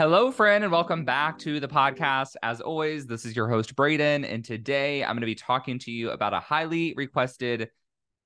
Hello, friend, and welcome back to the podcast. As always, this is your host, Brayden, and today I'm going to be talking to you about a highly requested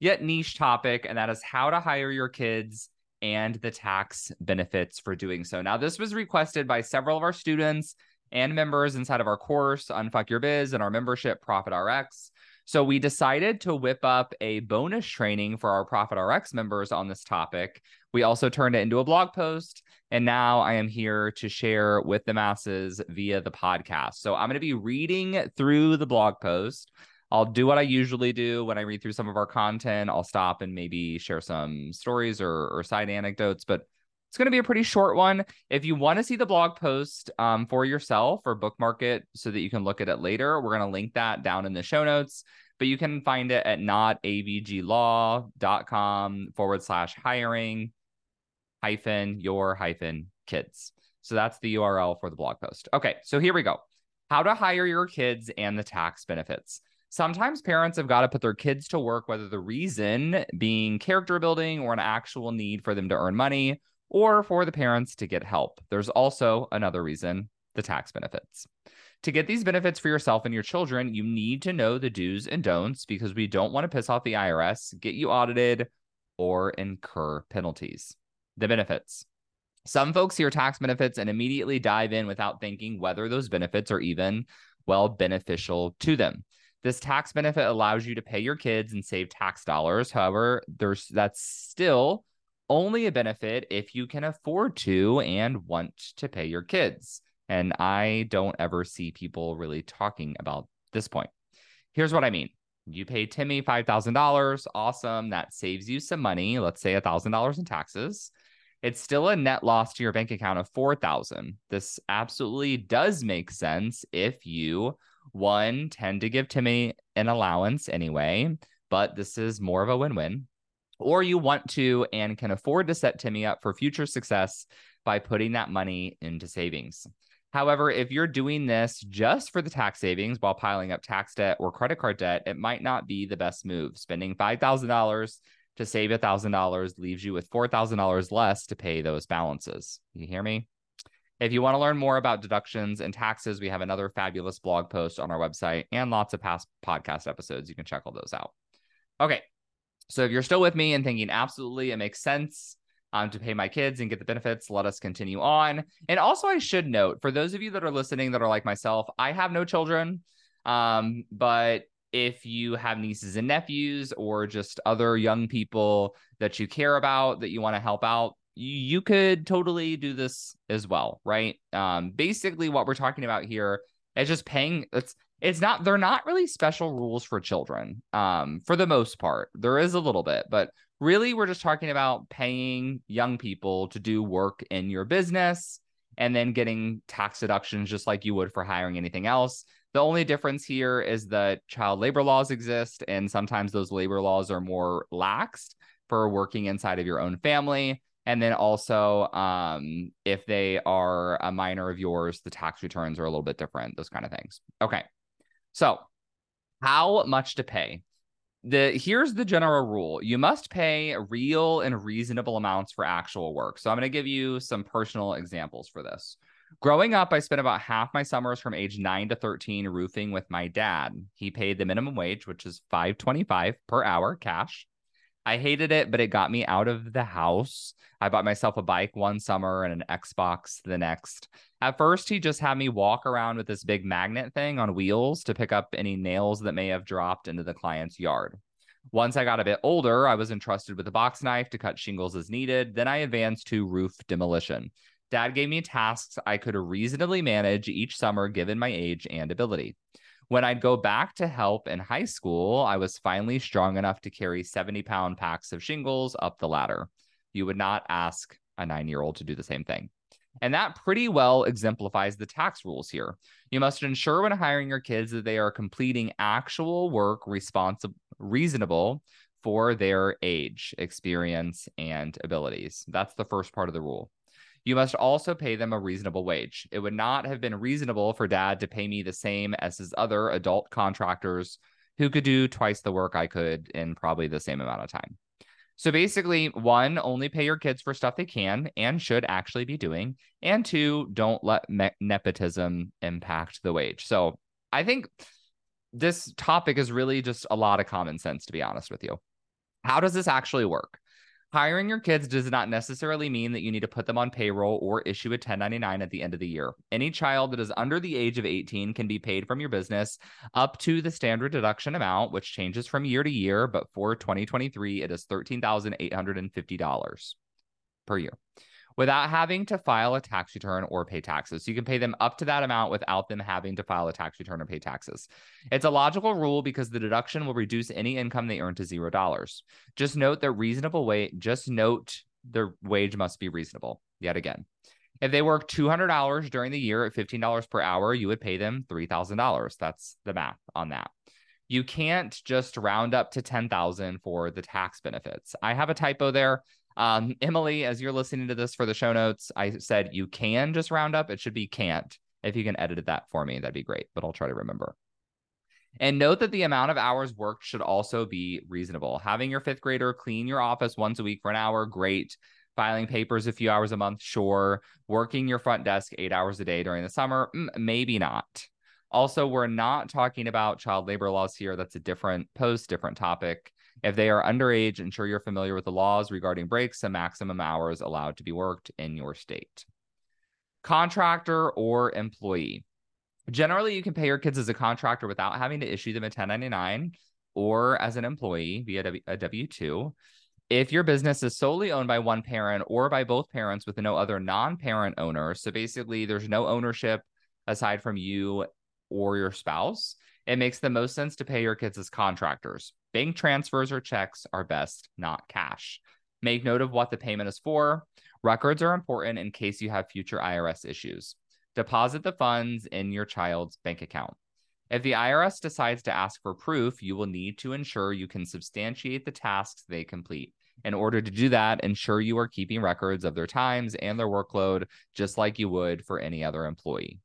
yet niche topic, and that is how to hire your kids and the tax benefits for doing so. Now, this was requested by several of our students and members inside of our course, Unfuck Your Biz, and our membership, Profit RX. So we decided to whip up a bonus training for our Profit RX members on this topic. We also turned it into a blog post, and now I am here to share with the masses via the podcast. So I'm going to be reading through the blog post. I'll do what I usually do when I read through some of our content. I'll stop and maybe share some stories or side anecdotes, but it's going to be a pretty short one. If you want to see the blog post for yourself or bookmark it so that you can look at it later, we're going to link that down in the show notes, but you can find it at notavglaw.com/hiring-your-kids. So that's the URL for the blog post. Okay, so here we go. How to hire your kids and the tax benefits. Sometimes parents have got to put their kids to work, whether the reason being character building or an actual need for them to earn money, or for the parents to get help. There's also another reason, the tax benefits. To get these benefits for yourself and your children, you need to know the do's and don'ts because we don't want to piss off the IRS, get you audited, or incur penalties. The benefits. Some folks hear tax benefits and immediately dive in without thinking whether those benefits are even, well, beneficial to them. This tax benefit allows you to pay your kids and save tax dollars. However, that's still only a benefit if you can afford to and want to pay your kids. And I don't ever see people really talking about this point. Here's what I mean. You pay Timmy $5,000. Awesome. That saves you some money. Let's say $1,000 in taxes. It's still a net loss to your bank account of $4,000. This absolutely does make sense if you, one, tend to give Timmy an allowance anyway, but this is more of a win-win. Or you want to and can afford to set Timmy up for future success by putting that money into savings. However, if you're doing this just for the tax savings while piling up tax debt or credit card debt, it might not be the best move. Spending $5,000 to save $1,000 leaves you with $4,000 less to pay those balances. You hear me? If you want to learn more about deductions and taxes, we have another fabulous blog post on our website and lots of past podcast episodes. You can check all those out. Okay. So if you're still with me and thinking, absolutely, it makes sense to pay my kids and get the benefits, let us continue on. And also, I should note, for those of you that are listening that are like myself, I have no children, but if you have nieces and nephews or just other young people that you care about, that you want to help out, you could totally do this as well, right? Basically, what we're talking about here is just paying... they're not really special rules for children, for the most part. There is a little bit, but really we're just talking about paying young people to do work in your business and then getting tax deductions just like you would for hiring anything else. The only difference here is that child labor laws exist, and sometimes those labor laws are more laxed for working inside of your own family. And then also, if they are a minor of yours, the tax returns are a little bit different, those kind of things. Okay. So how much to pay? Here's the general rule. You must pay real and reasonable amounts for actual work. So I'm going to give you some personal examples for this. Growing up, I spent about half my summers from age 9 to 13 roofing with my dad. He paid the minimum wage, which is $5.25 per hour cash. I hated it, but it got me out of the house. I bought myself a bike one summer and an Xbox the next. At first, he just had me walk around with this big magnet thing on wheels to pick up any nails that may have dropped into the client's yard. Once I got a bit older, I was entrusted with a box knife to cut shingles as needed. Then I advanced to roof demolition. Dad gave me tasks I could reasonably manage each summer given my age and ability. When I'd go back to help in high school, I was finally strong enough to carry 70-pound packs of shingles up the ladder. You would not ask a 9-year-old to do the same thing. And that pretty well exemplifies the tax rules here. You must ensure when hiring your kids that they are completing actual work reasonable for their age, experience, and abilities. That's the first part of the rule. You must also pay them a reasonable wage. It would not have been reasonable for dad to pay me the same as his other adult contractors who could do twice the work I could in probably the same amount of time. So basically, 1, only pay your kids for stuff they can and should actually be doing. And 2, don't let nepotism impact the wage. So I think this topic is really just a lot of common sense, to be honest with you. How does this actually work? Hiring your kids does not necessarily mean that you need to put them on payroll or issue a 1099 at the end of the year. Any child that is under the age of 18 can be paid from your business up to the standard deduction amount, which changes from year to year, but for 2023, it is $13,850 per year without having to file a tax return or pay taxes. So you can pay them up to that amount without them having to file a tax return or pay taxes. It's a logical rule because the deduction will reduce any income they earn to $0. Just note their wage must be reasonable. Yet again, if they work 200 hours during the year at $15 per hour, you would pay them $3,000. That's the math on that. You can't just round up to 10,000 for the tax benefits. I have a typo there. Emily, as you're listening to this for the show notes, I said you can just round up. It should be can't. If you can edit that for me, that'd be great, but I'll try to remember. And note that the amount of hours worked should also be reasonable. Having your fifth grader clean your office once a week for an hour, great. Filing papers a few hours a month, sure. Working your front desk 8 hours a day during the summer, maybe not. Also, we're not talking about child labor laws here. That's a different post, different topic. If they are underage, ensure you're familiar with the laws regarding breaks and maximum hours allowed to be worked in your state. Contractor or employee. Generally, you can pay your kids as a contractor without having to issue them a 1099 or as an employee via a W-2. If your business is solely owned by one parent or by both parents with no other non-parent owner, so basically there's no ownership aside from you or your spouse, it makes the most sense to pay your kids as contractors. Bank transfers or checks are best, not cash. Make note of what the payment is for. Records are important in case you have future IRS issues. Deposit the funds in your child's bank account. If the IRS decides to ask for proof, you will need to ensure you can substantiate the tasks they complete. In order to do that, ensure you are keeping records of their times and their workload, just like you would for any other employee.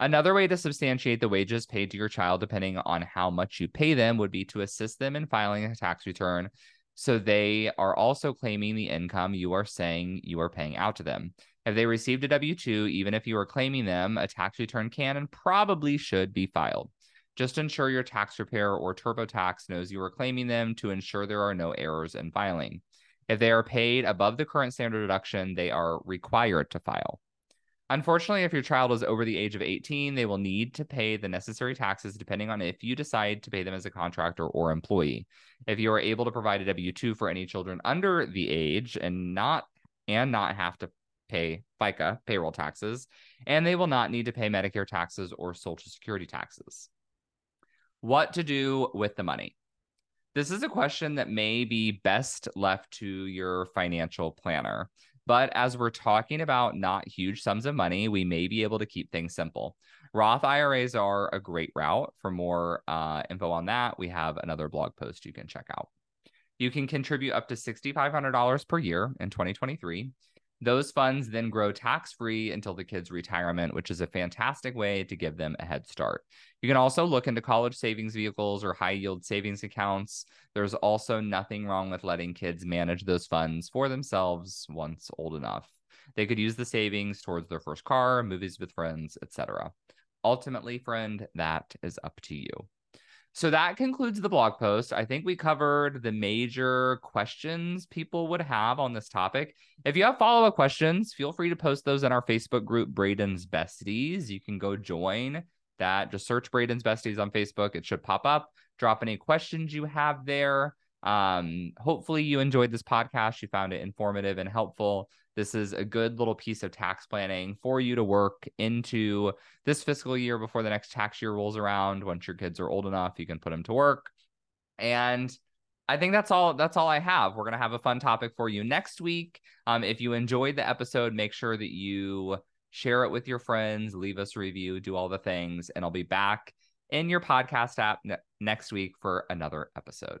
Another way to substantiate the wages paid to your child, depending on how much you pay them, would be to assist them in filing a tax return so they are also claiming the income you are saying you are paying out to them. If they received a W-2, even if you are claiming them, a tax return can and probably should be filed. Just ensure your tax preparer or TurboTax knows you are claiming them to ensure there are no errors in filing. If they are paid above the current standard deduction, they are required to file. Unfortunately, if your child is over the age of 18, they will need to pay the necessary taxes depending on if you decide to pay them as a contractor or employee. If you are able to provide a W-2 for any children under the age and not have to pay FICA payroll taxes, and they will not need to pay Medicare taxes or Social Security taxes. What to do with the money? This is a question that may be best left to your financial planner. But as we're talking about not huge sums of money, we may be able to keep things simple. Roth IRAs are a great route. For more info on that, we have another blog post you can check out. You can contribute up to $6,500 per year in 2023. Those funds then grow tax-free until the kids' retirement, which is a fantastic way to give them a head start. You can also look into college savings vehicles or high-yield savings accounts. There's also nothing wrong with letting kids manage those funds for themselves once old enough. They could use the savings towards their first car, movies with friends, etc. Ultimately, friend, that is up to you. So that concludes the blog post. I think we covered the major questions people would have on this topic. If you have follow-up questions, feel free to post those in our Facebook group, Braden's Besties. You can go join that. Just search Braden's Besties on Facebook. It should pop up. Drop any questions you have there. Hopefully you enjoyed this podcast. You found it informative and helpful. This is a good little piece of tax planning for you to work into this fiscal year before the next tax year rolls around. Once your kids are old enough, you can put them to work. And I think that's all. That's all I have. We're going to have a fun topic for you next week. If you enjoyed the episode, make sure that you share it with your friends, leave us a review, do all the things, and I'll be back in your podcast app next week for another episode.